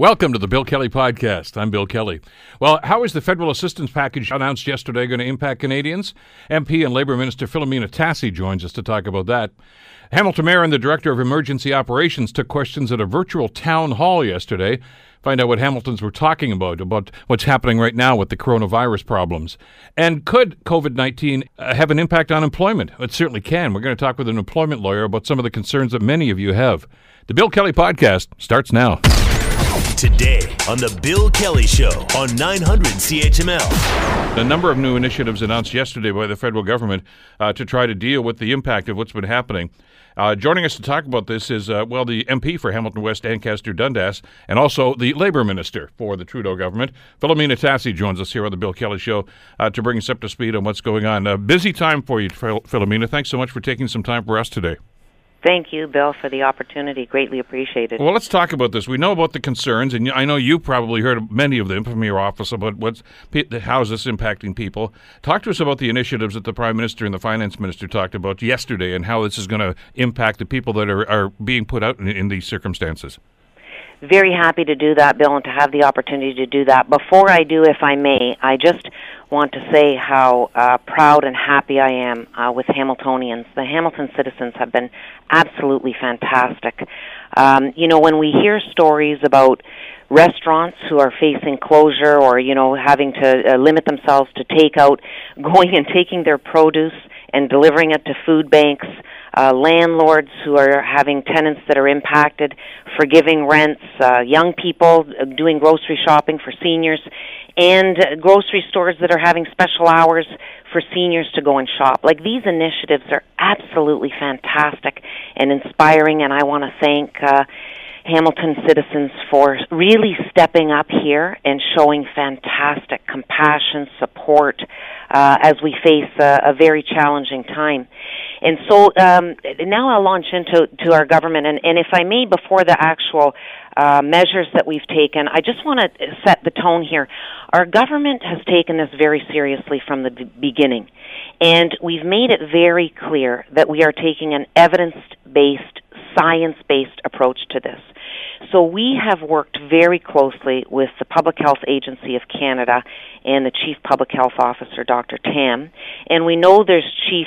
Welcome to the Bill Kelly Podcast. I'm Bill Kelly. Well, how is the federal assistance package announced yesterday going to impact Canadians? MP and Labour Minister Philomena Tassi joins us to talk about that. Hamilton Mayor and the Director of Emergency Operations took questions at a virtual town hall yesterday. Find out what Hamiltons were talking about what's happening right now with the coronavirus problems. And could COVID-19 have an impact on employment? It certainly can. We're going to talk with an employment lawyer about some of the concerns that many of you have. The Bill Kelly Podcast starts now. Today on The Bill Kelly Show on 900 CHML. A number of new initiatives announced yesterday by the federal government to try to deal with the impact of what's been happening. Joining us to talk about this is, the MP for Hamilton West, Ancaster, Dundas, and also the Labour Minister for the Trudeau government. Philomena Tassi joins us here on The Bill Kelly Show to bring us up to speed on what's going on. A busy time for you, Philomena. Thanks so much for taking some time for us today. Thank you, Bill, for the opportunity. Greatly appreciated. Well, let's talk about this. We know about the concerns, and I know you probably heard many of them from your office about how is this impacting people. Talk to us about the initiatives that the Prime Minister and the Finance Minister talked about yesterday and how this is going to impact the people that are being put out in these circumstances. Very happy to do that, Bill, and to have the opportunity to do that. Before I do, if I may, I just want to say how proud and happy I am with Hamiltonians. The Hamilton citizens have been absolutely fantastic. When we hear stories about restaurants who are facing closure or, having to limit themselves to takeout, going and taking their produce and delivering it to food banks, landlords who are having tenants that are impacted, forgiving rents, young people doing grocery shopping for seniors, and grocery stores that are having special hours for seniors to go and shop. Like, these initiatives are absolutely fantastic and inspiring, and I want to thank Hamilton citizens for really stepping up here and showing fantastic compassion, support, as we face a very challenging time. And so now I'll launch into our government. And if I may, before the actual measures that we've taken, I just want to set the tone here. Our government has taken this very seriously from the beginning. And we've made it very clear that we are taking an evidence-based, science-based approach to this. So we have worked very closely with the Public Health Agency of Canada and the Chief Public Health Officer, Dr. Tam, and we know there's chief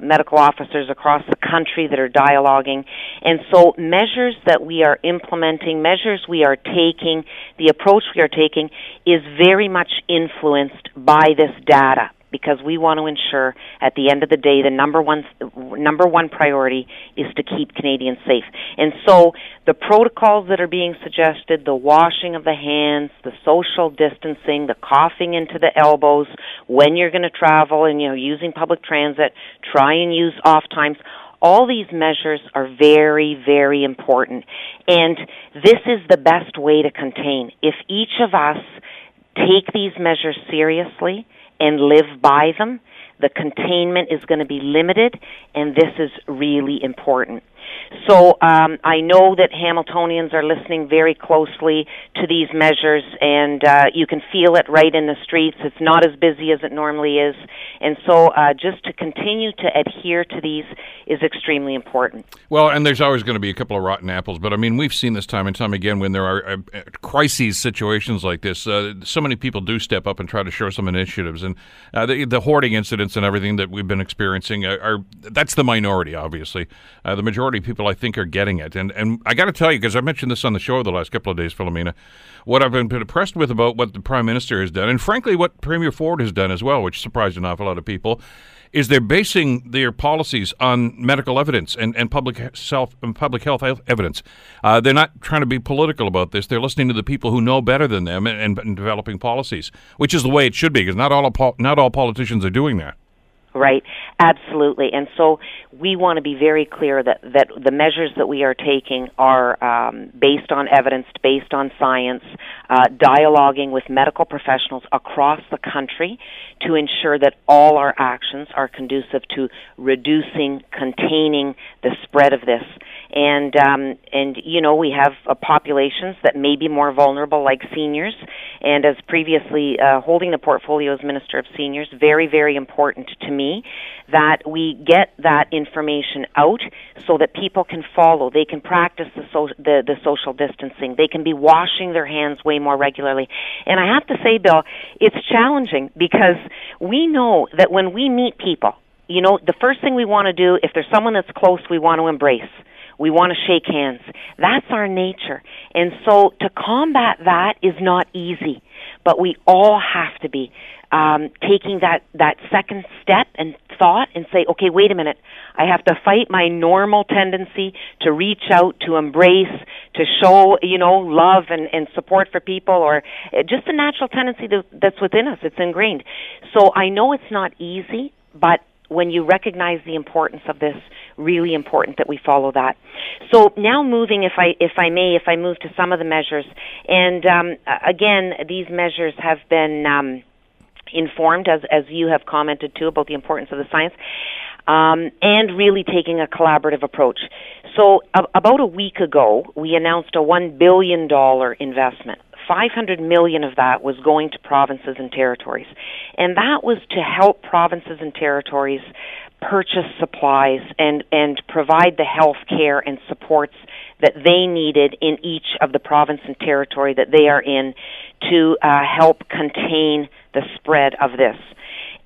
medical officers across the country that are dialoguing, and so measures that we are implementing, measures we are taking, the approach we are taking is very much influenced by this data, because we want to ensure at the end of the day the number one priority is to keep Canadians safe. And so the protocols that are being suggested, the washing of the hands, the social distancing, the coughing into the elbows, when you're going to travel and, using public transit, try and use off times, all these measures are very, very important. And this is the best way to contain. If each of us take these measures seriously and live by them, the containment is going to be limited, and this is really important. So I know that Hamiltonians are listening very closely to these measures, and you can feel it right in the streets. It's not as busy as it normally is. And so just to continue to adhere to these is extremely important. Well, and there's always going to be a couple of rotten apples, but, we've seen this time and time again when there are crises situations like this. So many people do step up and try to show some initiatives, and the hoarding incidents and everything that we've been experiencing, that's the minority, obviously. The majority of people, I think, are getting it. And I got to tell you, because I mentioned this on the show the last couple of days, Philomena, what I've been impressed with about what the Prime Minister has done, and frankly what Premier Ford has done as well, which surprised an awful lot of people, is they're basing their policies on medical evidence and public health evidence. They're not trying to be political about this. They're listening to the people who know better than them and developing policies, which is the way it should be, because not all politicians are doing that. Right, absolutely. And so we want to be very clear that the measures that we are taking are based on evidence, based on science, dialoguing with medical professionals across the country to ensure that all our actions are conducive to reducing, containing the spread of this. And we have populations that may be more vulnerable, like seniors, and as previously holding the portfolio as Minister of Seniors, very, very important to me that we get that information out so that people can follow. They can practice the social distancing. They can be washing their hands way more regularly. And I have to say, Bill, it's challenging because we know that when we meet people, you know, the first thing we want to do, if there's someone that's close, we want to embrace. We want to shake hands. That's our nature. And so to combat that is not easy, but we all have to be taking that second step and thought and say, okay, wait a minute, I have to fight my normal tendency to reach out, to embrace, to show, you know, love and support for people, or just a natural tendency that's within us. It's ingrained. So I know it's not easy, but when you recognize the importance of this, really important that we follow that. So now moving, if I move to some of the measures, and again, these measures have been informed, as you have commented too, about the importance of the science, and really taking a collaborative approach. So about a week ago, we announced a $1 billion investment. $500 million of that was going to provinces and territories. And that was to help provinces and territories purchase supplies and provide the health care and supports that they needed in each of the province and territory that they are in to help contain the spread of this.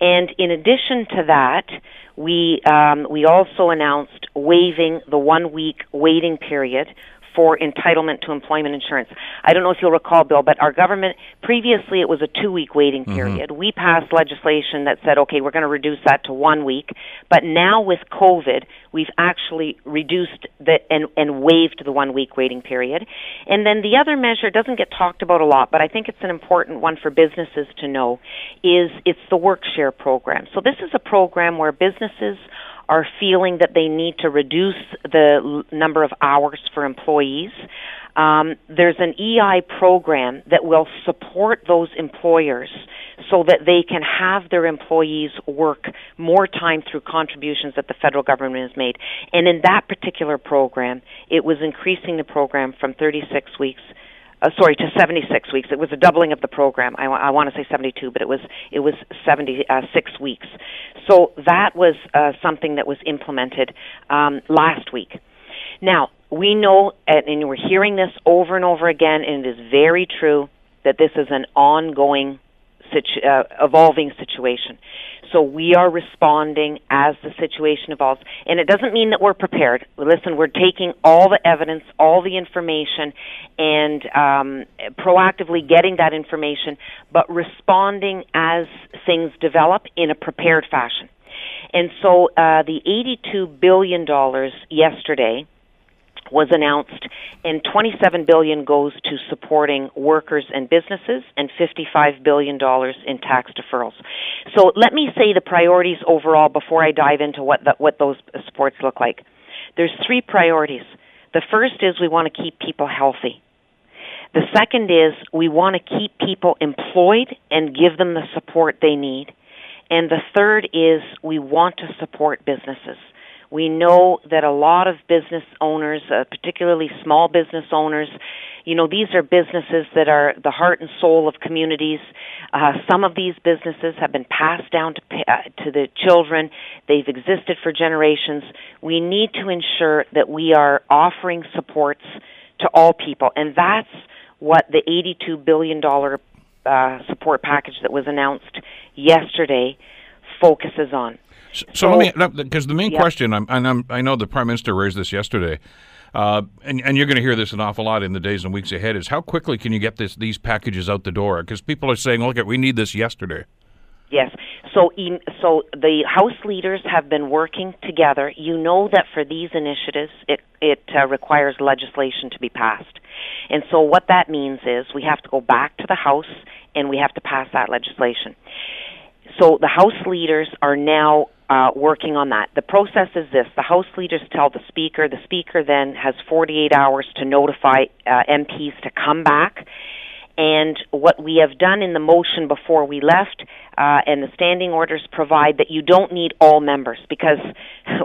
And in addition to that, we also announced waiving the 1 week waiting period for entitlement to employment insurance. I don't know if you'll recall, Bill, but our government, previously it was a 2 week waiting period. Mm-hmm. We passed legislation that said, okay, we're going to reduce that to 1 week. But now with COVID, we've actually reduced and waived the 1 week waiting period. And then the other measure doesn't get talked about a lot, but I think it's an important one for businesses to know, is it's the WorkShare program. So this is a program where businesses are feeling that they need to reduce the number of hours for employees. There's an EI program that will support those employers so that they can have their employees work more time through contributions that the federal government has made. And in that particular program, it was increasing the program from 36 weeks to 76 weeks. It was a doubling of the program. I want to say 72, but it was 76 weeks. So that was something that was implemented last week. Now, we know, and we're hearing this over and over again, and it is very true, that this is an ongoing, evolving situation. So we are responding as the situation evolves. And it doesn't mean that we're prepared. Listen, we're taking all the evidence, all the information, and proactively getting that information, but responding as things develop in a prepared fashion. And so the $82 billion yesterday was announced, and $27 billion goes to supporting workers and businesses, and $55 billion in tax deferrals. So let me say the priorities overall before I dive into what those supports look like. There's three priorities. The first is we want to keep people healthy. The second is we want to keep people employed and give them the support they need. And the third is we want to support businesses. We know that a lot of business owners, particularly small business owners, you know, these are businesses that are the heart and soul of communities. Some of these businesses have been passed down to the children. They've existed for generations. We need to ensure that we are offering supports to all people, and that's what the $82 billion support package that was announced yesterday focuses on. So let me, because the main question, I know the Prime Minister raised this yesterday, and you're going to hear this an awful lot in the days and weeks ahead, is how quickly can you get these packages out the door? Because people are saying, look, we need this yesterday. Yes. So the House leaders have been working together. You know that for these initiatives, it requires legislation to be passed. And so what that means is we have to go back to the House and we have to pass that legislation. So the House leaders are now working on that. The process is this. The House leaders tell the Speaker. The Speaker then has 48 hours to notify MPs to come back. And what we have done in the motion before we left, and the standing orders provide that you don't need all members, because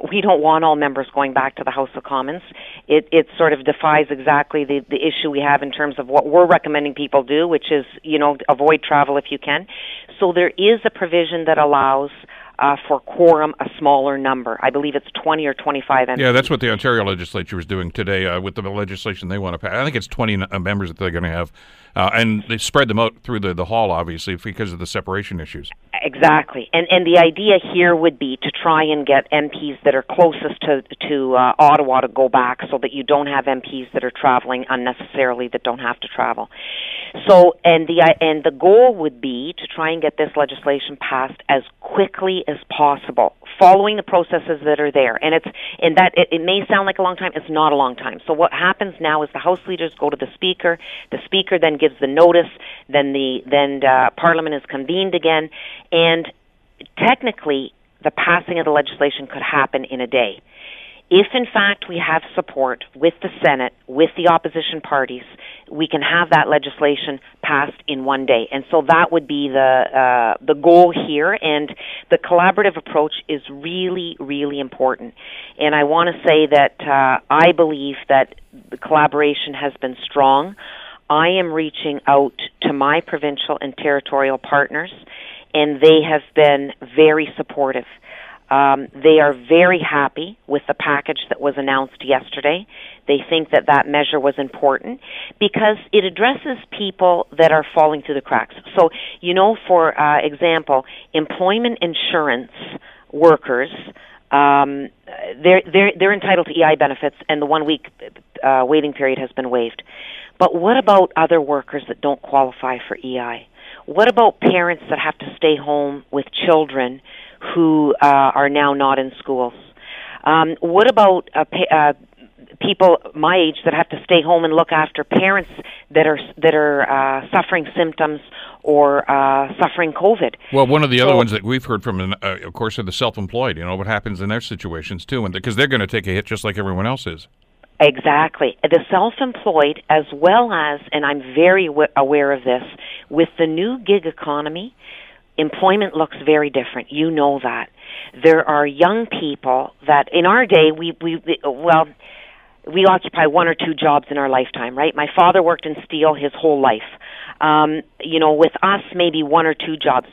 we don't want all members going back to the House of Commons. It sort of defies exactly the issue we have in terms of what we're recommending people do, which is, you know, avoid travel if you can. So there is a provision that allows for quorum, a smaller number. I believe it's 20 or 25 MPs. Yeah, that's what the Ontario legislature was doing today with the legislation they want to pass. I think it's 20 members that they're going to have. And they spread them out through the hall, obviously, because of the separation issues. Exactly. And the idea here would be to try and get MPs that are closest to Ottawa to go back, so that you don't have MPs that are traveling unnecessarily, that don't have to travel. So, and the goal would be to try and get this legislation passed as quickly as possible, following the processes that are there. And it may sound like a long time. It's not a long time. So what happens now is the House leaders go to the Speaker. The Speaker then gives the notice. Then Parliament is convened again, and technically the passing of the legislation could happen in a day. If, in fact, we have support with the Senate, with the opposition parties, we can have that legislation passed in one day. And so that would be the goal here. And the collaborative approach is really, really important. And I want to say that I believe that the collaboration has been strong. I am reaching out to my provincial and territorial partners, and they have been very supportive. They are very happy with the package that was announced yesterday. They think that that measure was important because it addresses people that are falling through the cracks. So, you know, for example, employment insurance workers, they're entitled to EI benefits, and the 1 week waiting period has been waived. But what about other workers that don't qualify for EI? What about parents that have to stay home with children who are now not in schools? What about people my age that have to stay home and look after parents that are suffering symptoms or suffering COVID? Well, one of the other ones that we've heard from, of course, are the self-employed. You know what happens in their situations too, and because they're going to take a hit just like everyone else is. Exactly. The self-employed, as well as, and I'm very aware of this, with the new gig economy, employment looks very different. You know that. There are young people that, in our day, we occupy one or two jobs in our lifetime, right? My father worked in steel his whole life. You know, with us, maybe one or two jobs.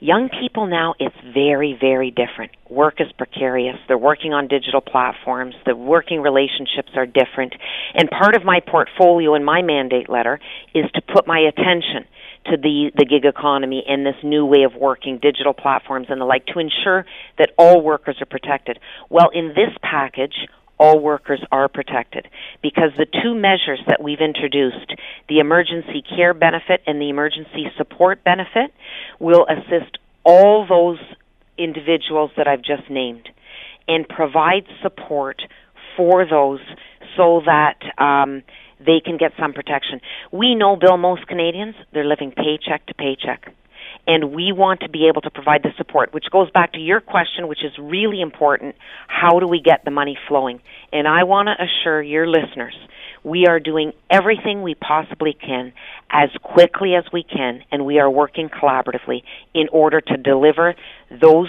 Young people now, it's very, very different. Work is precarious. They're working on digital platforms. The working relationships are different. And part of my portfolio in my mandate letter is to put my attention to the gig economy and this new way of working, digital platforms and the like, to ensure that all workers are protected. Well, in this package, all workers are protected because the two measures that we've introduced, the emergency care benefit and the emergency support benefit, will assist all those individuals that I've just named and provide support for those so that they can get some protection. We know, Bill, most Canadians, they're living paycheck to paycheck. And we want to be able to provide the support, which goes back to your question, which is really important. How do we get the money flowing? And I want to assure your listeners, we are doing everything we possibly can as quickly as we can, and we are working collaboratively in order to deliver those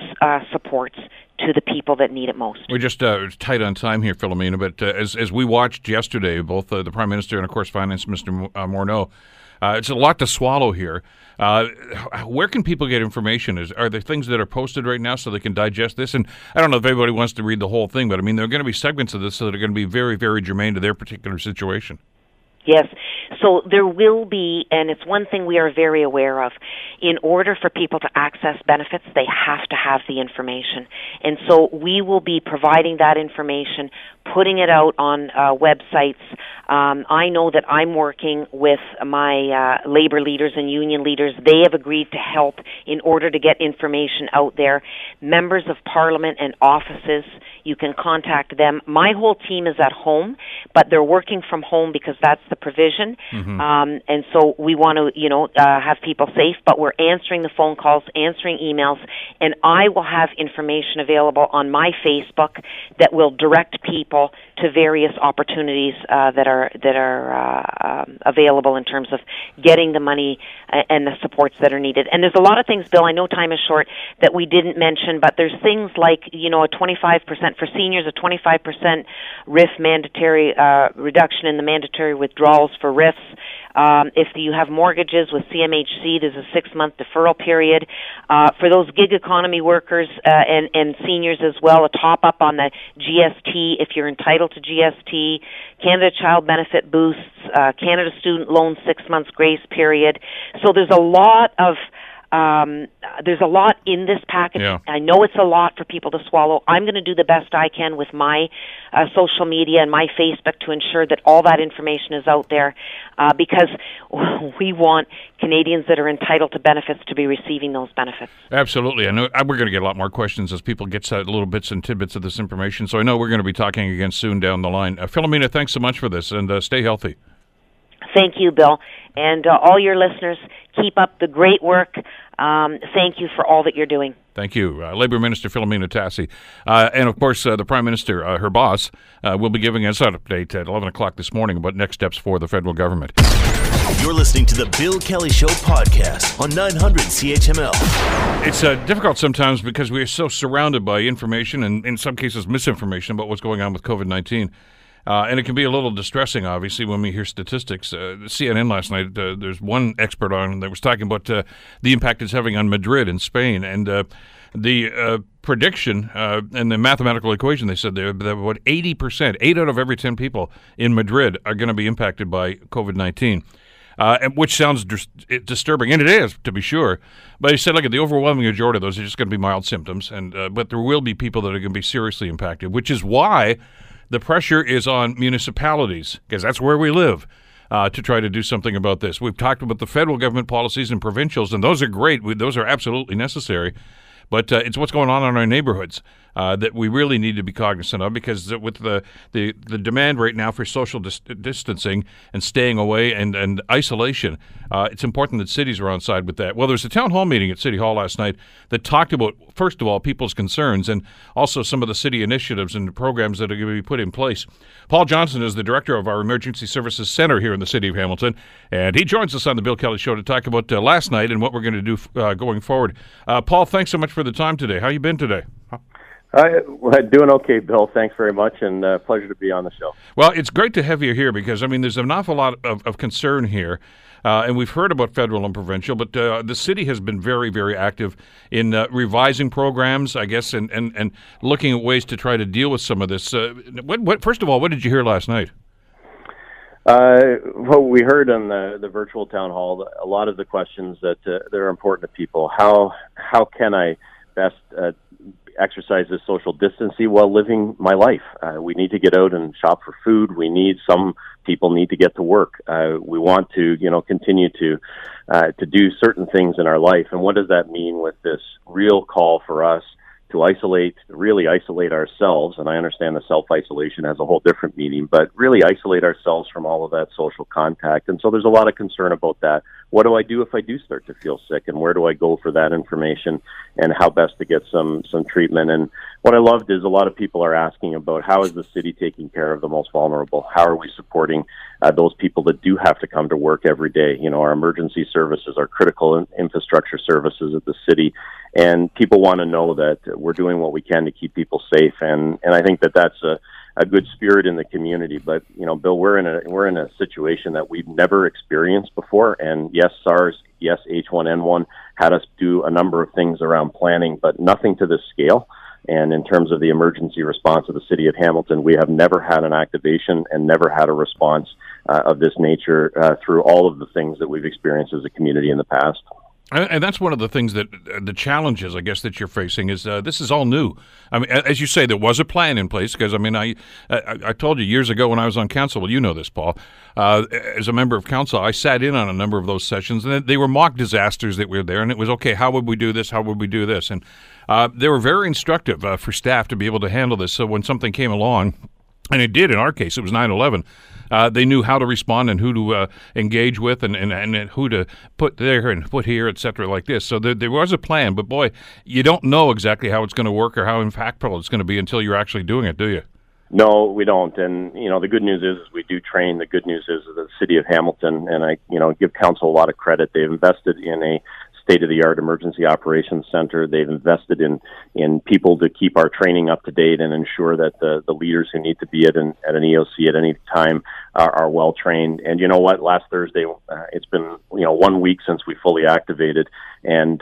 supports to the people that need it most. We're just tight on time here, Philomena, but as we watched yesterday, both the Prime Minister and, of course, Finance Minister Morneau, it's a lot to swallow here. Where can people get information? Are there things that are posted right now so they can digest this? And I don't know if everybody wants to read the whole thing, but I mean, there are going to be segments of this that are going to be very, very germane to their particular situation. Yes. So there will be, and it's one thing we are very aware of, in order for people to access benefits, they have to have the information. And so we will be providing that information, putting it out on websites. I know that I'm working with my labor leaders and union leaders. They have agreed to help in order to get information out there. Members of Parliament and offices, you can contact them. My whole team is at home, but they're working from home because that's the provision. Mm-hmm. And so we want to, you know, have people safe, but we're answering the phone calls, answering emails, and I will have information available on my Facebook that will direct people people to various opportunities that are available in terms of getting the money and the supports that are needed. And there's a lot of things, Bill, I know time is short, that we didn't mention, but there's things like, you know, a 25% for seniors, a 25% RIF mandatory reduction in the mandatory withdrawals for RIFs. If you have mortgages with CMHC, there's a 6-month deferral period. For those gig economy workers and seniors as well, a top-up on the GST if you're entitled to GST, Canada Child Benefit boosts, Canada Student Loan 6 months grace period. So there's a lot of there's a lot in this package. Yeah. I know it's a lot for people to swallow. I'm going to do the best I can with my social media and my Facebook to ensure that all that information is out there because we want Canadians that are entitled to benefits to be receiving those benefits. Absolutely. I know we're going to get a lot more questions as people get little bits and tidbits of this information, so I know we're going to be talking again soon down the line. Philomena, thanks so much for this, and stay healthy. Thank you, Bill. And all your listeners, keep up the great work. Thank you for all that you're doing. Thank you. Labour Minister Philomena Tassi. And, of course, the Prime Minister, her boss, will be giving us an update at 11 o'clock this morning about next steps for the federal government. You're listening to the Bill Kelly Show podcast on 900 CHML. It's difficult sometimes because we are so surrounded by information and, in some cases, misinformation about what's going on with COVID-19. And it can be a little distressing, obviously, when we hear statistics. CNN last night, there's one expert on that was talking about the impact it's having on Madrid in Spain. And the prediction and the mathematical equation, they said that about 80%, 8 out of every 10 people in Madrid are going to be impacted by COVID-19. Which sounds disturbing, and it is, to be sure. But he said, look, the overwhelming majority of those are just going to be mild symptoms, and but there will be people that are going to be seriously impacted, which is why the pressure is on municipalities, because that's where we live, to try to do something about this. We've talked about the federal government policies and provincials, and those are great. Those are absolutely necessary. But it's what's going on in our neighborhoods that we really need to be cognizant of, because with the demand right now for social distancing and staying away and isolation, it's important that cities are on side with that. Well, there's a town hall meeting at City Hall last night that talked about, first of all, people's concerns and also some of the city initiatives and programs that are going to be put in place. Paul Johnson is the director of our Emergency Services Center here in the City of Hamilton, and he joins us on the Bill Kelly Show to talk about last night and what we're going to do going forward. Paul, thanks so much for the time today. How you been today? Doing okay, Bill. Thanks very much, and pleasure to be on the show. Well, it's great to have you here because, I mean, there's an awful lot of concern here, and we've heard about federal and provincial, but the city has been very, very active in revising programs, I guess, and looking at ways to try to deal with some of this. First of all, what did you hear last night? Well, we heard on the virtual town hall a lot of the questions that they're important to people. How can I best exercise this social distancing while living my life? We need to get out and shop for food. Some people need to get to work. We want to, continue to do certain things in our life. And what does that mean with this real call for us to really isolate ourselves? And I understand the self-isolation has a whole different meaning, but really isolate ourselves from all of that social contact. And so there's a lot of concern about that. What do I do if I do start to feel sick, and where do I go for that information, and how best to get some treatment? And what I loved is a lot of people are asking about how is the city taking care of the most vulnerable? How are we supporting those people that do have to come to work every day? Our emergency services, our critical infrastructure services at the city, and people want to know that we're doing what we can to keep people safe, and I think that that's a good spirit in the community. But Bill, we're in a situation that we've never experienced before, and yes, SARS, yes, H1N1 had us do a number of things around planning, but nothing to this scale. And in terms of the emergency response of the City of Hamilton, we have never had an activation and never had a response of this nature through all of the things that we've experienced as a community in the past. And that's one of the things that the challenges, I guess, that you're facing is this is all new. I mean, as you say, there was a plan in place because, I told you years ago when I was on council, well, you know this, Paul, as a member of council, I sat in on a number of those sessions, and they were mock disasters that were there, and it was, okay, how would we do this? How would we do this? And they were very instructive for staff to be able to handle this. So when something came along, and it did in our case, it was 9/11, they knew how to respond and who to engage with and who to put there and put here, et cetera, like this. So there was a plan, but boy, you don't know exactly how it's going to work or how impactful it's going to be until you're actually doing it, do you? No, we don't. And, you know, the good news is we do train. The good news is the City of Hamilton, and I, you know, give council a lot of credit. They've invested in a state-of-the-art emergency operations center. They've invested in people to keep our training up to date and ensure that the leaders who need to be at an EOC at any time are well trained. And you know what? Last Thursday, it's been 1 week since we fully activated, and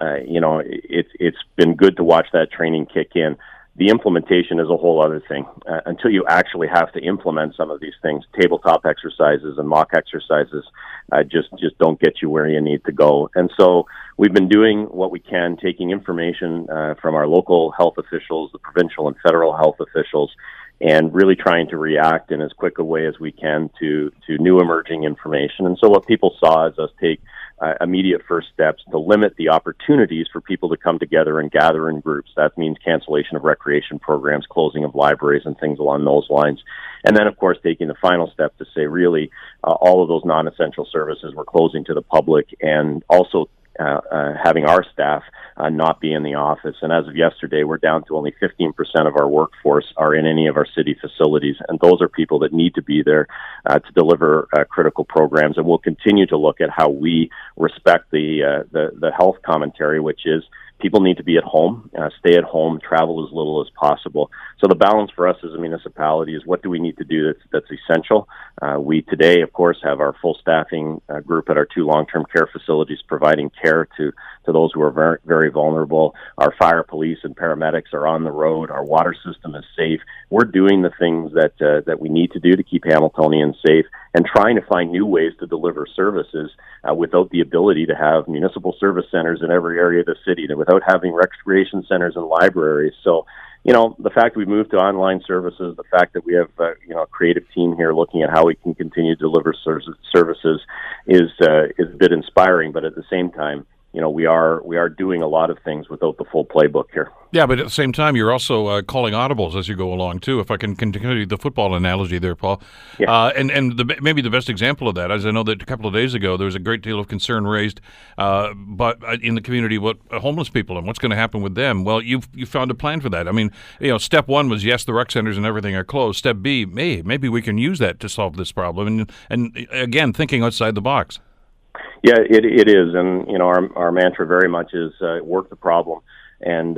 it's been good to watch that training kick in. The implementation is a whole other thing. Until you actually have to implement some of these things, tabletop exercises and mock exercises just don't get you where you need to go. And so we've been doing what we can, taking information from our local health officials, the provincial and federal health officials, and really trying to react in as quick a way as we can to new emerging information. And so what people saw is us take immediate first steps to limit the opportunities for people to come together and gather in groups. That means cancellation of recreation programs, closing of libraries, and things along those lines. And then, of course, taking the final step to say, really, all of those non-essential services we're closing to the public, and also having our staff not be in the office. And as of yesterday, we're down to only 15% of our workforce are in any of our city facilities. And those are people that need to be there to deliver critical programs. And we'll continue to look at how we respect the health commentary, which is people need to be at home, stay at home, travel as little as possible. So the balance for us as a municipality is, what do we need to do that's essential? We today, of course, have our full staffing group at our two long-term care facilities providing care to those who are very, very vulnerable. Our fire, police, and paramedics are on the road. Our water system is safe. We're doing the things that we need to do to keep Hamiltonians safe, and trying to find new ways to deliver services without the ability to have municipal service centers in every area of the city, without having recreation centers and libraries. So, you know, the fact we've moved to online services, the fact that we have, a creative team here looking at how we can continue to deliver services is a bit inspiring. But at the same time, you know, we are doing a lot of things without the full playbook here. Yeah, but at the same time, you're also calling audibles as you go along, too, if I can continue the football analogy there, Paul. Yeah. Maybe the best example of that is, I know that a couple of days ago there was a great deal of concern raised in the community about homeless people and what's going to happen with them. Well, you've found a plan for that. I mean, step one was, yes, the rec centers and everything are closed. Step B, maybe we can use that to solve this problem. And again, thinking outside the box. Yeah, it is. And, our mantra very much is work the problem and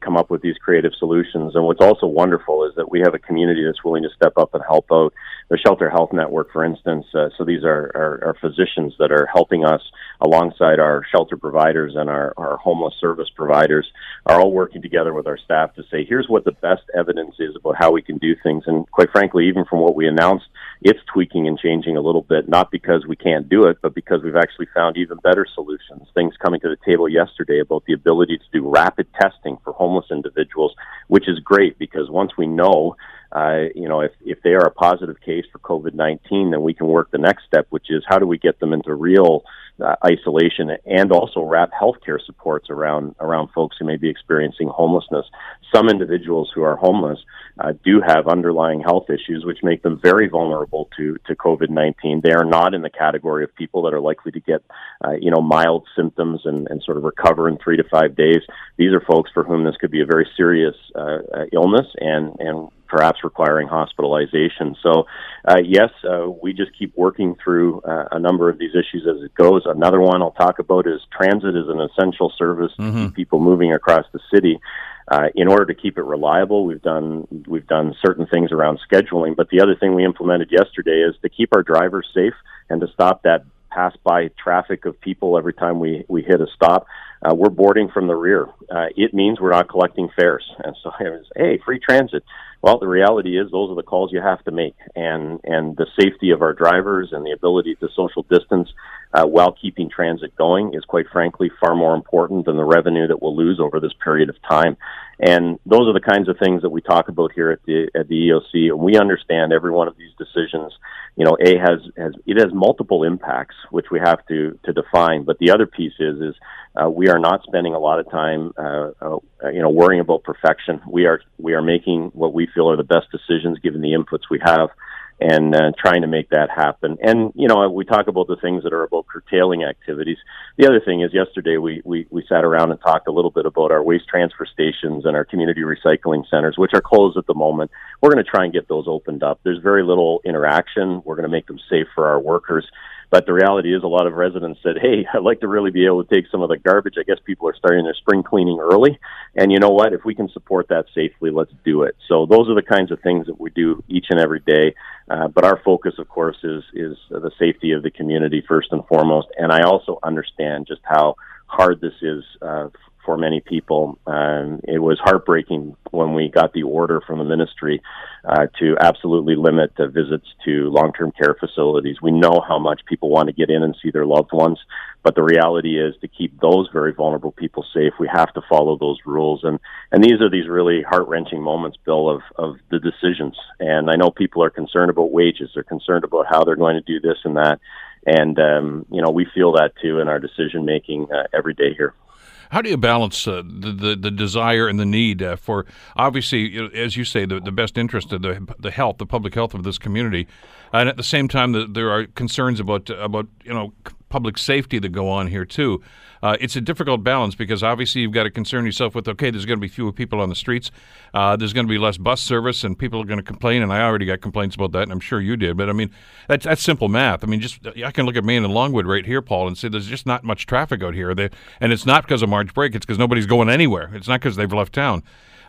come up with these creative solutions. And what's also wonderful is that we have a community that's willing to step up and help out. The Shelter Health Network, for instance, so these are physicians that are helping us alongside our shelter providers and our homeless service providers, are all working together with our staff to say, here's what the best evidence is about how we can do things. And quite frankly, even from what we announced, it's tweaking and changing a little bit, not because we can't do it, but because we've actually found even better solutions. Things coming to the table yesterday about the ability to do rapid testing for homeless individuals, which is great, because once we know if they are a positive case for COVID-19, then we can work the next step, which is how do we get them into real isolation, and also wrap healthcare supports around folks who may be experiencing homelessness. Some individuals who are homeless do have underlying health issues, which make them very vulnerable to COVID-19. They are not in the category of people that are likely to get mild symptoms and sort of recover in 3 to 5 days. These are folks for whom this could be a very serious illness and perhaps requiring hospitalization. So, yes, we just keep working through a number of these issues as it goes. Another one I'll talk about is transit is an essential service to keep people moving across the city. In order to keep it reliable, we've done certain things around scheduling. But the other thing we implemented yesterday is to keep our drivers safe and to stop that pass-by traffic of people every time we hit a stop. We're boarding from the rear. It means we're not collecting fares. And so it was, hey, free transit. Well, the reality is those are the calls you have to make. And the safety of our drivers and the ability to social distance while keeping transit going is, quite frankly, far more important than the revenue that we'll lose over this period of time. And those are the kinds of things that we talk about here at the EOC. And we understand every one of these decisions, has multiple impacts, which we have to define. But the other piece is we are not spending a lot of time, worrying about perfection. We are making what we feel are the best decisions given the inputs we have. and trying to make that happen. And, you know, we talk about the things that are about curtailing activities. The other thing is yesterday we sat around and talked a little bit about our waste transfer stations and our community recycling centers, which are closed at the moment. We're going to try and get those opened up. There's very little interaction. We're going to make them safe for our workers. But the reality is a lot of residents said, hey, I'd like to really be able to take some of the garbage. I guess people are starting their spring cleaning early. And you know what? If we can support that safely, let's do it. So those are the kinds of things that we do each and every day. But our focus, of course, is the safety of the community first and foremost. And I also understand just how hard this is for many people. It was heartbreaking when we got the order from the ministry to absolutely limit visits to long-term care facilities. We know how much people want to get in and see their loved ones, but the reality is to keep those very vulnerable people safe, we have to follow those rules. And these are these really heart-wrenching moments, Bill, of the decisions. And I know people are concerned about wages. They're concerned about how they're going to do this and that. And, you know, we feel that too in our decision-making every day here. How do you balance the desire and the need for, obviously, as you say, the best interest of the health, the public health of this community, and at the same time, there are concerns about public safety that go on here too. It's a difficult balance because obviously you've got to concern yourself with, okay, there's going to be fewer people on the streets, there's going to be less bus service, and people are going to complain, and I already got complaints about that, and I'm sure you did, but I mean, that's simple math. I mean, just I can look at Maine and Longwood right here, Paul, and say there's just not much traffic out here, and it's not because of March break, it's because nobody's going anywhere. It's not because they've left town.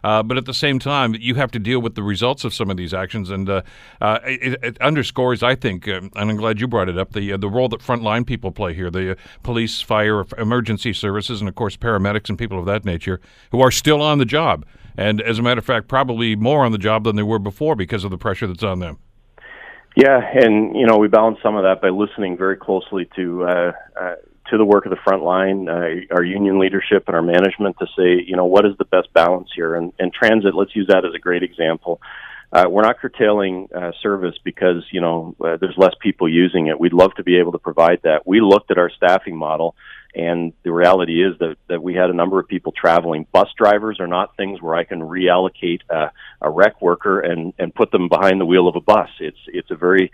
But at the same time, you have to deal with the results of some of these actions, and it underscores, I think, and I'm glad you brought it up, the role that frontline people play here, the police, fire, emergency services, and, of course, paramedics and people of that nature who are still on the job, and, as a matter of fact, probably more on the job than they were before because of the pressure that's on them. Yeah, and, you know, we balance some of that by listening very closely to the work of the front line, our union leadership and our management to say, you know, what is the best balance here? And transit, let's use that as a great example. We're not curtailing service because, you know, there's less people using it. We'd love to be able to provide that. We looked at our staffing model, and the reality is that we had a number of people traveling. Bus drivers are not things where I can reallocate a rec worker and put them behind the wheel of a bus. It's a very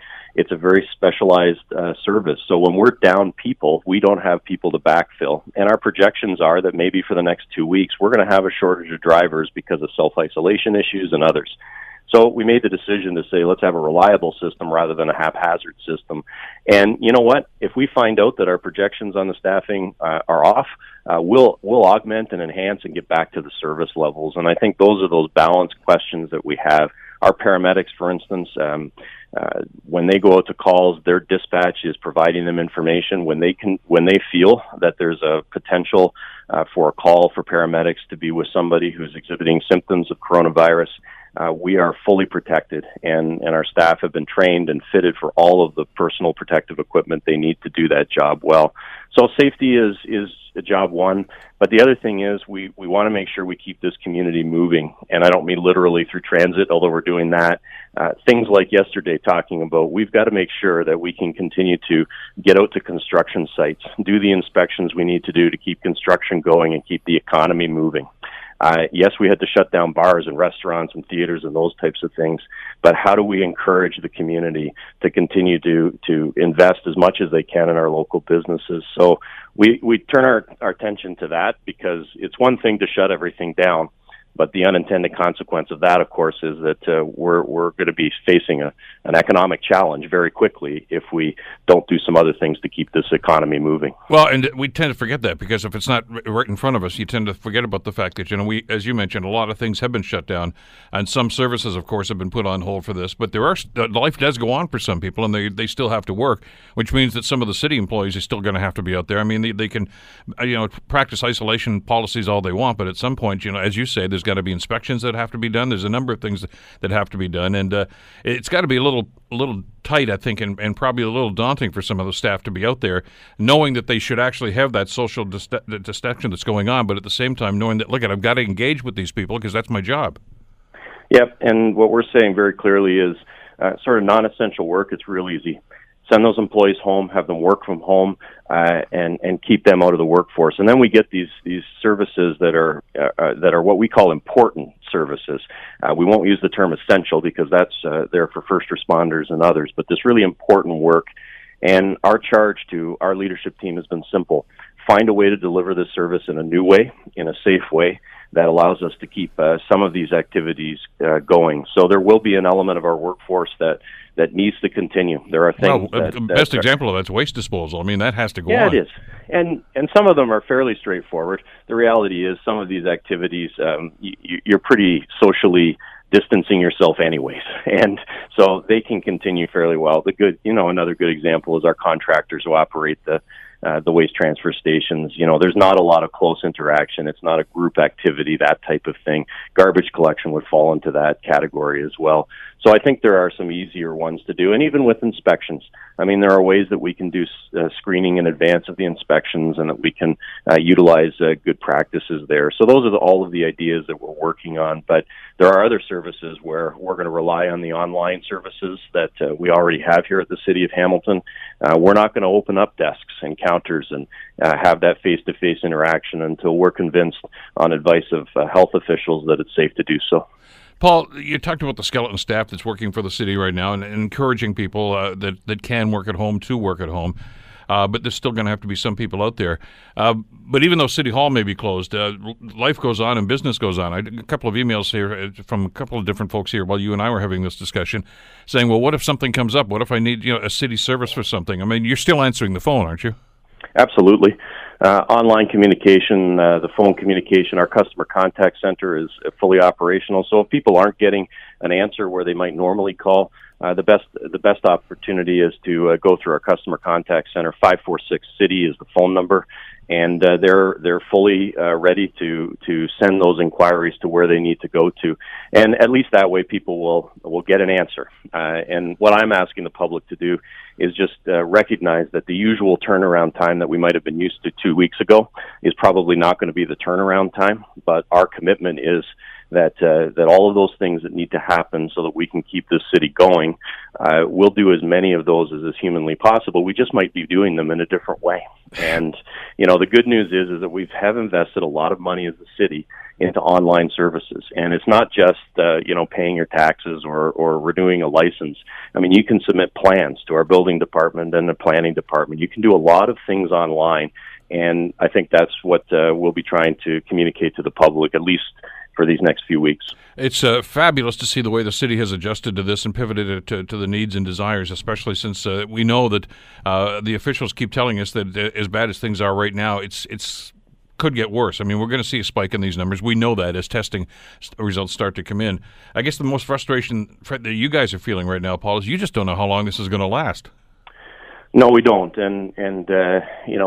specialized service. So when we're down people, we don't have people to backfill. And our projections are that maybe for the next 2 weeks, we're going to have a shortage of drivers because of self-isolation issues and others. So we made the decision to say, let's have a reliable system rather than a haphazard system. And you know what? If we find out that our projections on the staffing are off, we'll augment and enhance and get back to the service levels. And I think those are those balanced questions that we have. Our paramedics, for instance, when they go out to calls, their dispatch is providing them information. When they feel that there's a potential for a call for paramedics to be with somebody who's exhibiting symptoms of coronavirus, we are fully protected, and our staff have been trained and fitted for all of the personal protective equipment they need to do that job well. So safety is job one, but the other thing is we want to make sure we keep this community moving, and I don't mean literally through transit, although we're doing that. Things like yesterday talking about we've got to make sure that we can continue to get out to construction sites, do the inspections we need to do to keep construction going and keep the economy moving. Yes, we had to shut down bars and restaurants and theaters and those types of things, but how do we encourage the community to continue to invest as much as they can in our local businesses? So we turn our attention to that because it's one thing to shut everything down, but the unintended consequence of that, of course, is that we're going to be facing an economic challenge very quickly if we don't do some other things to keep this economy moving. Well, and we tend to forget that because if it's not right in front of us, you tend to forget about the fact that, you know, we, as you mentioned, a lot of things have been shut down, and some services, of course, have been put on hold for this. But there are life does go on for some people, and they still have to work, which means that some of the city employees are still going to have to be out there. I mean, they can, you know, practice isolation policies all they want, but at some point, you know, as you say, there's got to be inspections that have to be done. There's a number of things that have to be done, and it's got to be a little tight, I think, and probably a little daunting for some of the staff to be out there, knowing that they should actually have that social distraction that's going on, but at the same time knowing that, look, I've got to engage with these people because that's my job. Yep, and what we're saying very clearly is sort of non-essential work, it's real easy. send those employees home, have them work from home, and keep them out of the workforce. And then we get these services that are what we call important services. We won't use the term essential because that's there for first responders and others, but this really important work. And our charge to our leadership team has been simple. Find a way to deliver this service in a new way, in a safe way, that allows us to keep some of these activities going. So there will be an element of our workforce that needs to continue. There are things. Well, the best example of that's waste disposal. I mean, that has to go on. Yeah, it is. And some of them are fairly straightforward. The reality is some of these activities, you're pretty socially distancing yourself anyways. And so they can continue fairly well. Another good example is our contractors who operate the waste transfer stations. You know, there's not a lot of close interaction. It's not a group activity, that type of thing. Garbage collection would fall into that category as well. So I think there are some easier ones to do. And even with inspections, I mean, there are ways that we can do screening in advance of the inspections and that we can utilize good practices there. So those are all of the ideas that we're working on. But there are other services where we're going to rely on the online services that we already have here at the City of Hamilton. We're not going to open up desks and counters and have that face-to-face interaction until we're convinced on advice of health officials that it's safe to do so. Paul, you talked about the skeleton staff that's working for the city right now and encouraging people that can work at home to work at home, but there's still going to have to be some people out there. But even though City Hall may be closed, life goes on and business goes on. I did a couple of emails here from a couple of different folks here while you and I were having this discussion saying, well, what if something comes up? What if I need a city service for something? I mean, you're still answering the phone, aren't you? Absolutely. Online communication, the phone communication, our customer contact center is fully operational. So if people aren't getting an answer where they might normally call, the best opportunity is to go through our customer contact center. 546 City is the phone number, and they're fully ready to send those inquiries to where they need to go to, and at least that way people will get an answer. And what I'm asking the public to do is just recognize that the usual turnaround time that we might have been used to 2 weeks ago is probably not going to be the turnaround time. But our commitment is that all of those things that need to happen so that we can keep this city going, we'll do as many of those as is humanly possible. We just might be doing them in a different way. And, you know, the good news is that we have invested a lot of money as a city into online services. And it's not just, paying your taxes or renewing a license. I mean, you can submit plans to our building department and the planning department. You can do a lot of things online. And I think that's what we'll be trying to communicate to the public, at least for these next few weeks. It's fabulous to see the way the city has adjusted to this and pivoted it to the needs and desires, especially since we know that the officials keep telling us that as bad as things are right now, it's could get worse. I mean, we're going to see a spike in these numbers. We know that as testing results start to come in. I guess the most frustration that you guys are feeling right now, Paul, is you just don't know how long this is going to last. No, we don't. And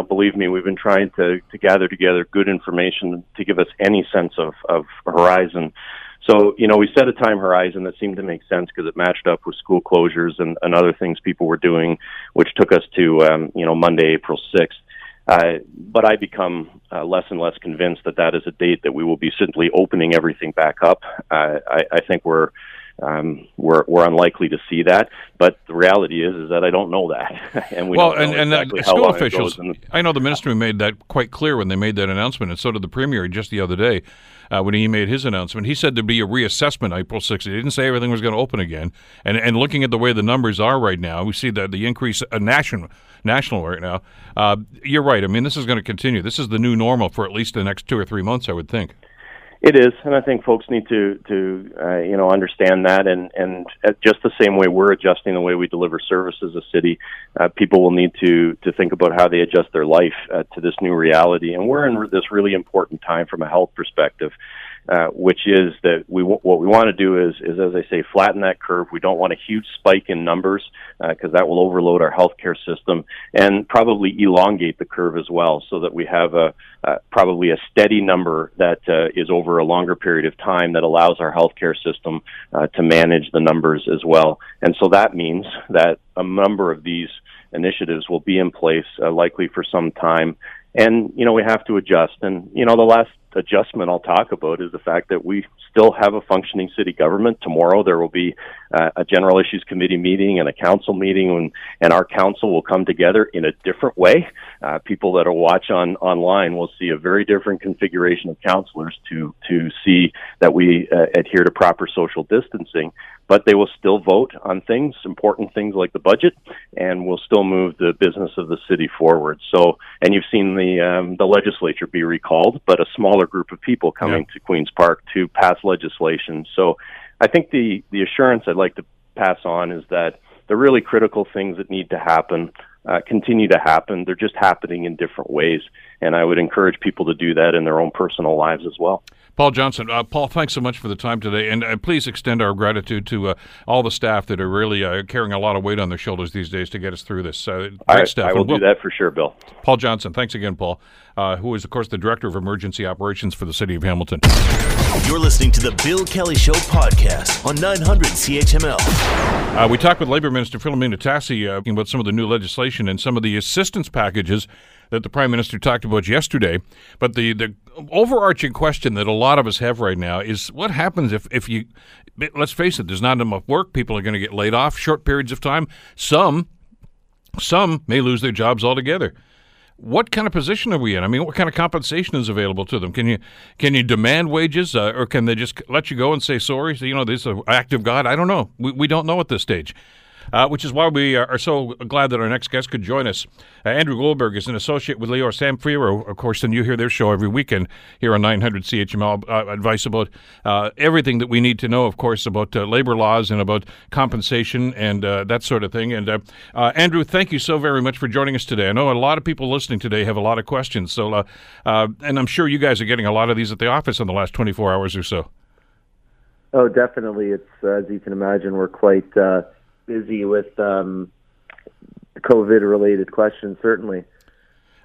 believe me, we've been trying to gather together good information to give us any sense of horizon. So, you know, we set a time horizon that seemed to make sense because it matched up with school closures and other things people were doing, which took us to, Monday, April 6th. But I become less and less convinced that is a date that we will be simply opening everything back up. I think we're unlikely to see that, but the reality is that I don't know that, and we don't know exactly how long it goes. I know the ministry made that quite clear when they made that announcement, and so did the premier just the other day when he made his announcement. He said there'd be a reassessment April 6th. He didn't say everything was going to open again. And looking at the way the numbers are right now, we see that the increase national right now. You're right. I mean, this is going to continue. This is the new normal for at least the next 2 or 3 months, I would think. It is, and I think folks need to understand that. And just the same way we're adjusting the way we deliver service as a city, people will need to think about how they adjust their life to this new reality. And we're in this really important time from a health perspective, which is that what we want to do is, as I say, flatten that curve. We don't want a huge spike in numbers because that will overload our healthcare system and probably elongate the curve as well, so that we have probably a steady number that is over a longer period of time that allows our healthcare system to manage the numbers as well. And so that means that a number of these initiatives will be in place likely for some time. And, you know, we have to adjust. And, you know, the last adjustment I'll talk about is the fact that we still have a functioning city government. Tomorrow there will be a general issues committee meeting and a council meeting, and our council will come together in a different way. People that will watch online will see a very different configuration of councillors to see that we adhere to proper social distancing. But they will still vote on things, important things like the budget, and will still move the business of the city forward. So, and you've seen the legislature be recalled, but a smaller group of people coming to Queen's Park to pass legislation. So I think the assurance I'd like to pass on is that the really critical things that need to happen continue to happen. They're just happening in different ways, and I would encourage people to do that in their own personal lives as well. Paul Johnson, Paul, thanks so much for the time today, and please extend our gratitude to all the staff that are really carrying a lot of weight on their shoulders these days to get us through this. Great stuff. I will do that for sure, Bill. Paul Johnson, thanks again, Paul, who is, of course, the Director of Emergency Operations for the City of Hamilton. You're listening to the Bill Kelly Show podcast on 900 CHML. We talked with Labor Minister Philomena Tassi about some of the new legislation and some of the assistance packages that the Prime Minister talked about yesterday. But the overarching question that a lot of us have right now is what happens if you, let's face it, there's not enough work. People are going to get laid off short periods of time. Some may lose their jobs altogether. What kind of position are we in? I mean, what kind of compensation is available to them? Can you demand wages, or can they just let you go and say, sorry, so, you know, this is an act of God? I don't know. We don't know at this stage. Which is why we are so glad that our next guest could join us. Andrew Goldberg is an associate with Lior Samfiru, of course, and you hear their show every weekend here on 900 CHML. Advice about everything that we need to know, of course, about labor laws and about compensation and that sort of thing. And Andrew, thank you so very much for joining us today. I know a lot of people listening today have a lot of questions, so and I'm sure you guys are getting a lot of these at the office in the last 24 hours or so. Oh, definitely. It's as you can imagine, we're quite busy with COVID-related questions, certainly.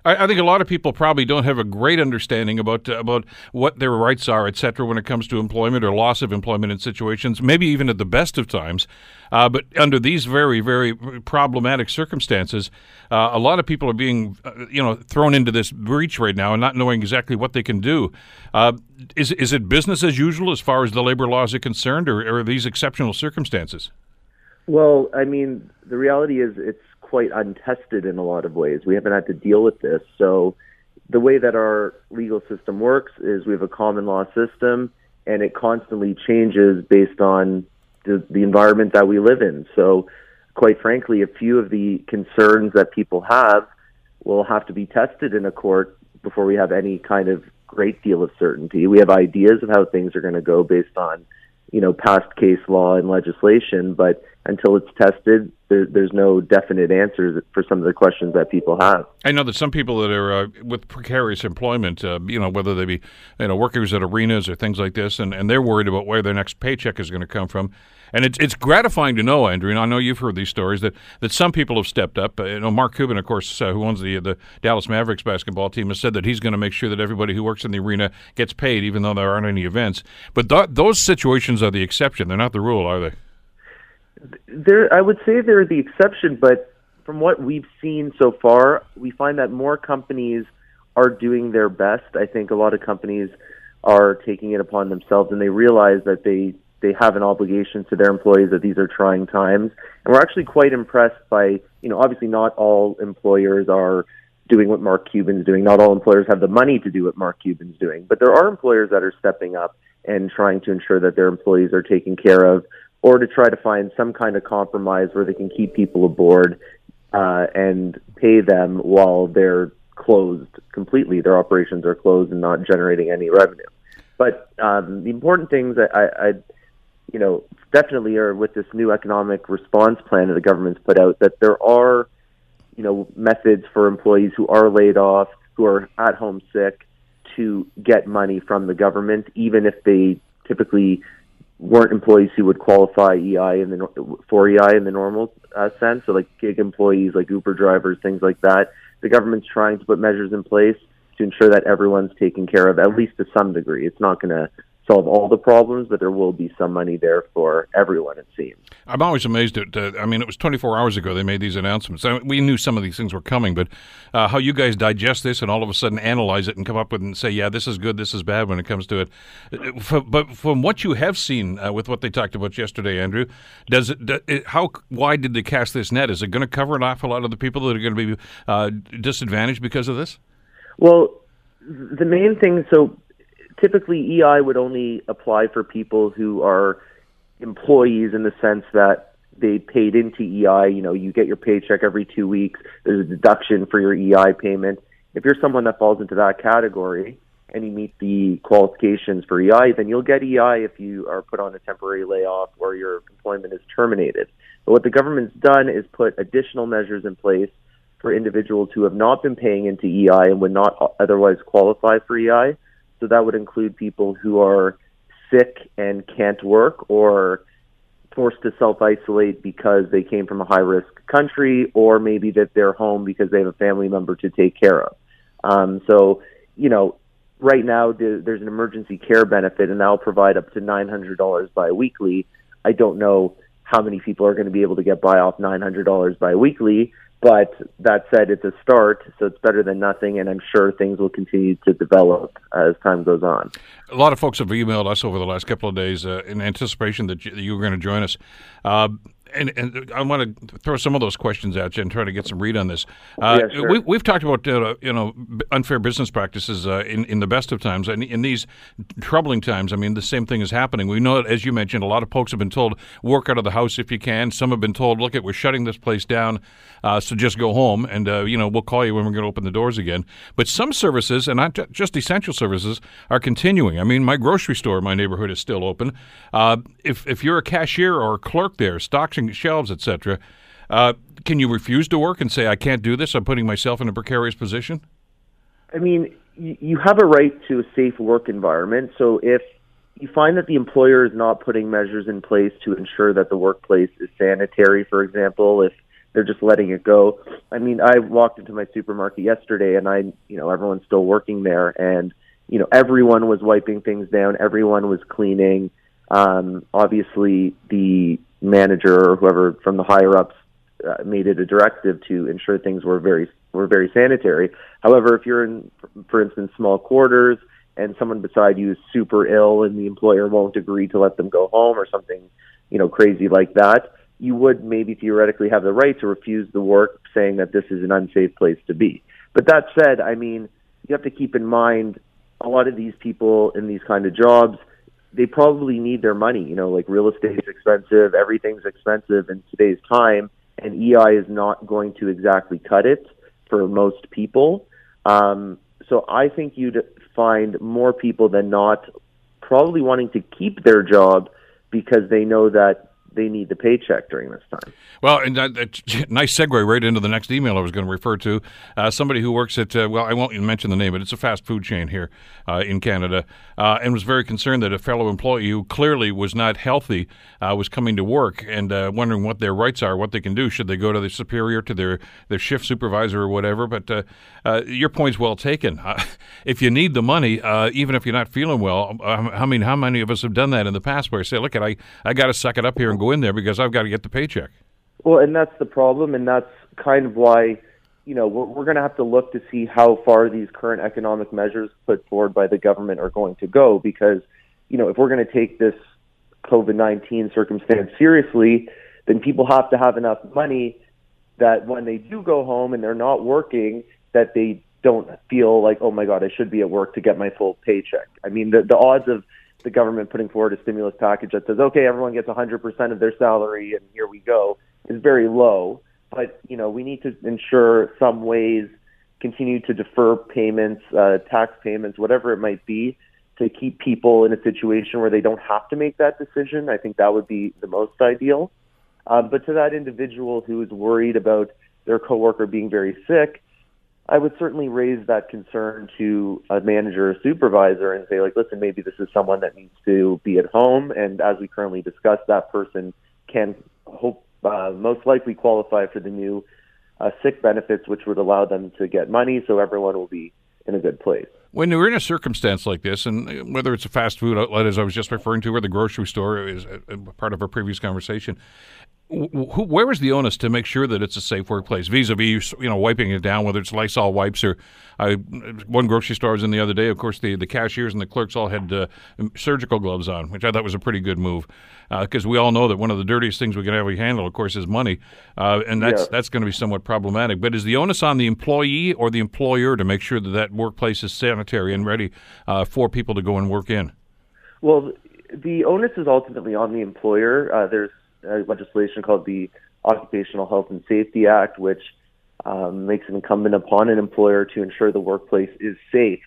I think a lot of people probably don't have a great understanding about what their rights are, et cetera, when it comes to employment or loss of employment in situations, maybe even at the best of times. But under these very, very problematic circumstances, a lot of people are being thrown into this breach right now and not knowing exactly what they can do. Is it business as usual as far as the labor laws are concerned, or are these exceptional circumstances? Well, I mean, the reality is it's quite untested in a lot of ways. We haven't had to deal with this. So the way that our legal system works is we have a common law system, and it constantly changes based on the environment that we live in. So quite frankly, a few of the concerns that people have will have to be tested in a court before we have any kind of great deal of certainty. We have ideas of how things are going to go based on past case law and legislation, but until it's tested, there's no definite answers for some of the questions that people have. I know that some people that are with precarious employment, whether they be workers at arenas or things like this, and they're worried about where their next paycheck is going to come from. And it's gratifying to know, Andrew, and I know you've heard these stories, that some people have stepped up. Mark Cuban, of course, who owns the Dallas Mavericks basketball team, has said that he's going to make sure that everybody who works in the arena gets paid, even though there aren't any events. But those situations are the exception. They're not the rule, are they? I would say they're the exception, but from what we've seen so far, we find that more companies are doing their best. I think a lot of companies are taking it upon themselves, and they realize that they have an obligation to their employees, that these are trying times. And we're actually quite impressed by, obviously not all employers are doing what Mark Cuban's doing. Not all employers have the money to do what Mark Cuban's doing. But there are employers that are stepping up and trying to ensure that their employees are taken care of, or to try to find some kind of compromise where they can keep people aboard and pay them while they're closed completely. Their operations are closed and not generating any revenue. But the important things that I definitely are with this new economic response plan that the government's put out, that there are, methods for employees who are laid off, who are at home sick, to get money from the government, even if they typically weren't employees who would qualify for EI in the normal sense. So like gig employees, like Uber drivers, things like that. The government's trying to put measures in place to ensure that everyone's taken care of, at least to some degree. It's not going to solve all the problems, but there will be some money there for everyone, it seems. I'm always amazed at, I mean, it was 24 hours ago they made these announcements. I mean, we knew some of these things were coming, but how you guys digest this and all of a sudden analyze it and come up with and say, yeah, this is good, this is bad when it comes to it. But from what you have seen with what they talked about yesterday, Andrew, how wide did they cast this net? Is it going to cover an awful lot of the people that are going to be disadvantaged because of this? Well, the main thing, so typically EI would only apply for people who are employees in the sense that they paid into EI. You know, you get your paycheck every 2 weeks. There's a deduction for your EI payment. If you're someone that falls into that category and you meet the qualifications for EI, then you'll get EI if you are put on a temporary layoff or your employment is terminated. But what the government's done is put additional measures in place for individuals who have not been paying into EI and would not otherwise qualify for EI. So that would include people who are sick and can't work or forced to self-isolate because they came from a high-risk country, or maybe that they're home because they have a family member to take care of. So, you know, right now there's an emergency care benefit, and that'll provide up to $900 biweekly. I don't know how many people are going to be able to get by off $900 biweekly, but that said, it's a start, so it's better than nothing, and I'm sure things will continue to develop as time goes on. A lot of folks have emailed us over the last couple of days in anticipation that you were going to join us. And I want to throw some of those questions at you and try to get some read on this. Yeah, sure. We've talked about unfair business practices in the best of times, and in these troubling times, I mean, the same thing is happening. We know, as you mentioned, a lot of folks have been told, work out of the house if you can. Some have been told, look, we're shutting this place down, so just go home, and we'll call you when we're going to open the doors again. But some services, and not just essential services, are continuing. I mean, my grocery store in my neighborhood is still open. If you're a cashier or a clerk there, stocks shelves, etc. Can you refuse to work and say, I can't do this, I'm putting myself in a precarious position? I mean, you have a right to a safe work environment. So if you find that the employer is not putting measures in place to ensure that the workplace is sanitary, for example, if they're just letting it go. I mean, I walked into my supermarket yesterday and everyone's still working there, and, everyone was wiping things down. Everyone was cleaning. Obviously the manager or whoever from the higher ups made it a directive to ensure things were very sanitary. However, if you're in, for instance, small quarters and someone beside you is super ill and the employer won't agree to let them go home or something, crazy like that, you would maybe theoretically have the right to refuse the work, saying that this is an unsafe place to be. But that said, I mean, you have to keep in mind a lot of these people in these kind of jobs, they probably need their money. Real estate is expensive, everything's expensive in today's time, and EI is not going to exactly cut it for most people. So I think you'd find more people than not probably wanting to keep their job because they know that they need the paycheck during this time. Well, and that nice segue right into the next email I was going to refer to. Somebody who works at, I won't even mention the name, but it's a fast food chain here in Canada, and was very concerned that a fellow employee who clearly was not healthy was coming to work, and wondering what their rights are, what they can do. Should they go to their superior, to their shift supervisor or whatever? But your point's well taken. If you need the money, even if you're not feeling well, I mean, how many of us have done that in the past where I say, look, I got to suck it up here and go in there because I've got to get the paycheck. Well, and that's the problem, and that's kind of why, we're going to have to look to see how far these current economic measures put forward by the government are going to go, because, if we're going to take this COVID-19 circumstance seriously, then people have to have enough money that when they do go home and they're not working, that they don't feel like, oh my God, I should be at work to get my full paycheck. I mean, the odds of the government putting forward a stimulus package that says, okay, everyone gets 100% of their salary and here we go, is very low. But, we need to ensure some ways continue to defer payments, tax payments, whatever it might be, to keep people in a situation where they don't have to make that decision. I think that would be the most ideal. But to that individual who is worried about their coworker being very sick, I would certainly raise that concern to a manager or supervisor and say, listen, maybe this is someone that needs to be at home. And as we currently discussed, that person can most likely qualify for the new sick benefits, which would allow them to get money. So everyone will be in a good place. when we're in a circumstance like this, and whether it's a fast food outlet, as I was just referring to, or the grocery store is part of our previous conversation, where is the onus to make sure that it's a safe workplace vis-a-vis, you know, wiping it down, whether it's Lysol wipes or one grocery store I was in the other day, of course, the cashiers and the clerks all had surgical gloves on, which I thought was a pretty good move because we all know that one of the dirtiest things we can ever handle, of course, is money. And that's going to be somewhat problematic. But is the onus on the employee or the employer to make sure that that workplace is sanitary and ready for people to go and work in? Well, the onus is ultimately on the employer. There's legislation called the Occupational Health and Safety Act, which makes it incumbent upon an employer to ensure the workplace is safe.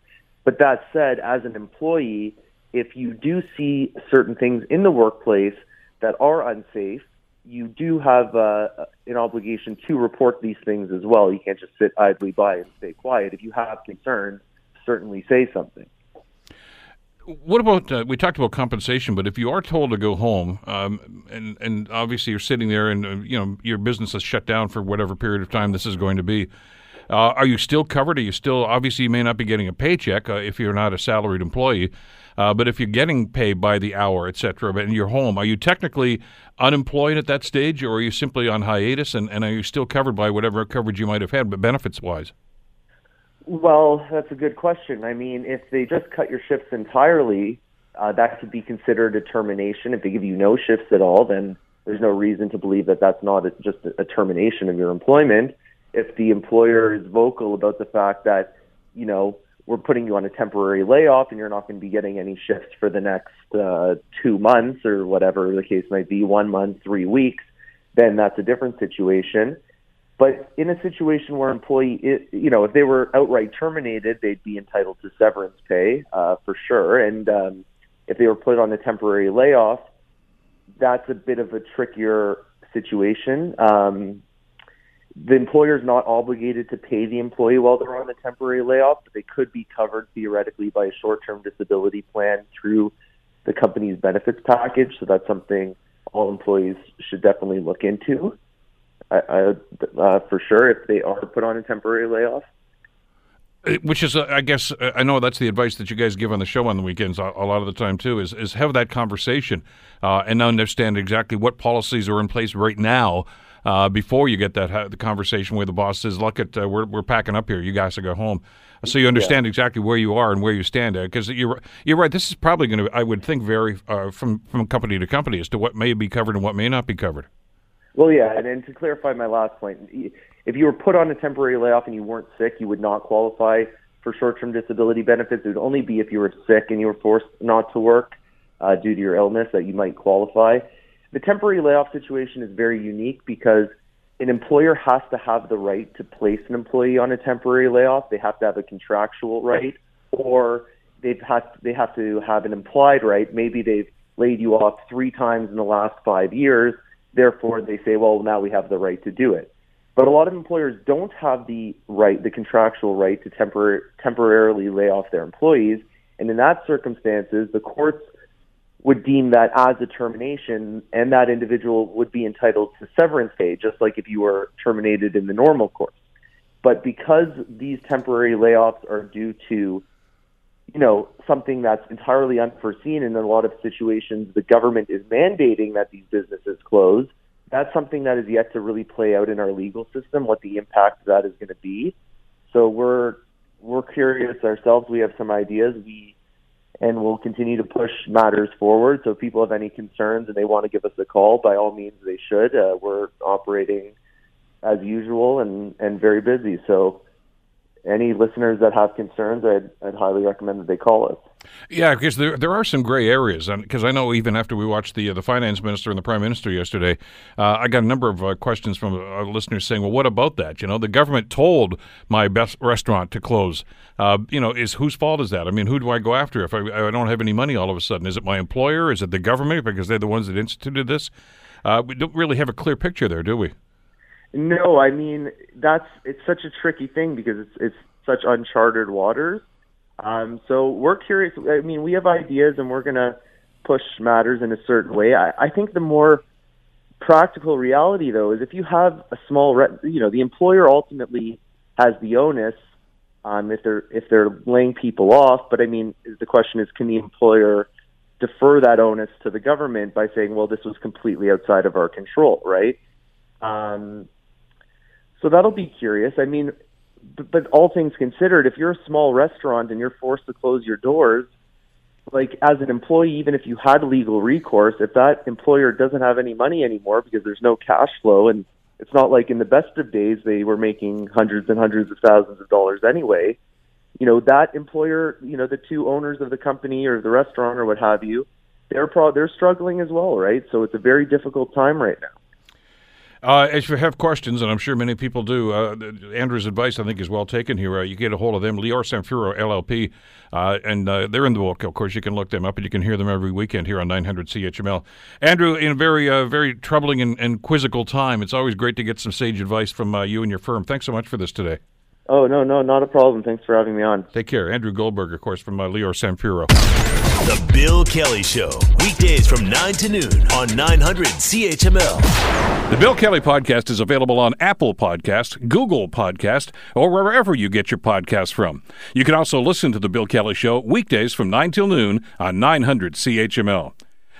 But that said, as an employee, if you do see certain things in the workplace that are unsafe, you do have an obligation to report these things as well. You can't just sit idly by and stay quiet. If you have concerns, certainly say something. What about, we talked about compensation, but if you are told to go home, and obviously you're sitting there and, you know, your business is shut down for whatever period of time this is going to be, are you still covered? Are you still, obviously you may not be getting a paycheck if you're not a salaried employee, but if you're getting paid by the hour, et cetera, and you're home, are you technically unemployed at that stage, or are you simply on hiatus, and are you still covered by whatever coverage you might have had, but benefits-wise? Well, that's a good question. I mean, if they just cut your shifts entirely, that could be considered a termination. If they give you no shifts at all, then there's no reason to believe that that's not just a termination of your employment. If the employer is vocal about the fact that, you know, we're putting you on a temporary layoff and you're not going to be getting any shifts for the next 2 months or whatever the case might be, 1 month, 3 weeks, then that's a different situation. But in a situation where employee, you know, if they were outright terminated, they'd be entitled to severance pay for sure. And if they were put on a temporary layoff, that's a bit of a trickier situation. The employer is not obligated to pay the employee while they're on a temporary layoff, but they could be covered theoretically by a short-term disability plan through the company's benefits package. So that's something all employees should definitely look into. I for sure, if they are put on a temporary layoff. Which is, I guess, I know that's the advice that you guys give on the show on the weekends a lot of the time, too, is have that conversation and understand exactly what policies are in place right now before you get that the conversation where the boss says, look, we're packing up here. You guys are going home. So you understand exactly where you are and where you stand at, because you're right. This is probably going to, I would think, vary from company to company as to what may be covered and what may not be covered. Well, yeah, and to clarify my last point, if you were put on a temporary layoff and you weren't sick, you would not qualify for short-term disability benefits. It would only be if you were sick and you were forced not to work due to your illness that you might qualify. The temporary layoff situation is very unique because an employer has to have the right to place an employee on a temporary layoff. They have to have a contractual right, or they have to have an implied right. Maybe they've laid you off 3 times in the last 5 years. Therefore, they say, well, now we have the right to do it. But a lot of employers don't have the right, the contractual right, to temporarily lay off their employees. And in that circumstances, the courts would deem that as a termination, and that individual would be entitled to severance pay, just like if you were terminated in the normal course. But because these temporary layoffs are due to, you know, something that's entirely unforeseen, and in a lot of situations the government is mandating that these businesses close, that's something that is yet to really play out in our legal system, what the impact of that is going to be. So we're curious ourselves. We have some ideas, and we'll continue to push matters forward. So if people have any concerns and they want to give us a call, by all means they should. We're operating as usual and very busy. So any listeners that have concerns, I'd highly recommend that they call us. Yeah, because there are some gray areas, and because I know even after we watched the Finance Minister and the Prime Minister yesterday, I got a number of questions from our listeners saying, well, what about that? You know, the government told my best restaurant to close. You know, whose fault is that? I mean, who do I go after if I don't have any money all of a sudden? Is it my employer? Is it the government? Because they're the ones that instituted this. We don't really have a clear picture there, do we? No, I mean, it's such a tricky thing because it's such uncharted waters. So we're curious. I mean, we have ideas and we're going to push matters in a certain way. I think the more practical reality, though, is if you have a small, the employer ultimately has the onus if they're laying people off. But I mean, the question is, can the employer defer that onus to the government by saying, well, this was completely outside of our control, right? So that'll be curious. I mean, but all things considered, if you're a small restaurant and you're forced to close your doors, like as an employee, even if you had legal recourse, if that employer doesn't have any money anymore because there's no cash flow, and it's not like in the best of days they were making hundreds and hundreds of thousands of dollars anyway, you know, that employer, you know, the two owners of the company or the restaurant or what have you, they're struggling as well, right? So it's a very difficult time right now. If you have questions, and I'm sure many people do, Andrew's advice, I think, is well taken here. You get a hold of them, Lior Samfiru, LLP, and they're in the book. Of course, you can look them up, and you can hear them every weekend here on 900 CHML. Andrew, in a very, very troubling and quizzical time, it's always great to get some sage advice from you and your firm. Thanks so much for this today. Oh, no, not a problem. Thanks for having me on. Take care. Andrew Goldberg, of course, from Lior Samfiru. The Bill Kelly Show, weekdays from 9 to noon on 900 CHML. The Bill Kelly Podcast is available on Apple Podcast, Google Podcast, or wherever you get your podcasts from. You can also listen to The Bill Kelly Show weekdays from 9 till noon on 900 CHML.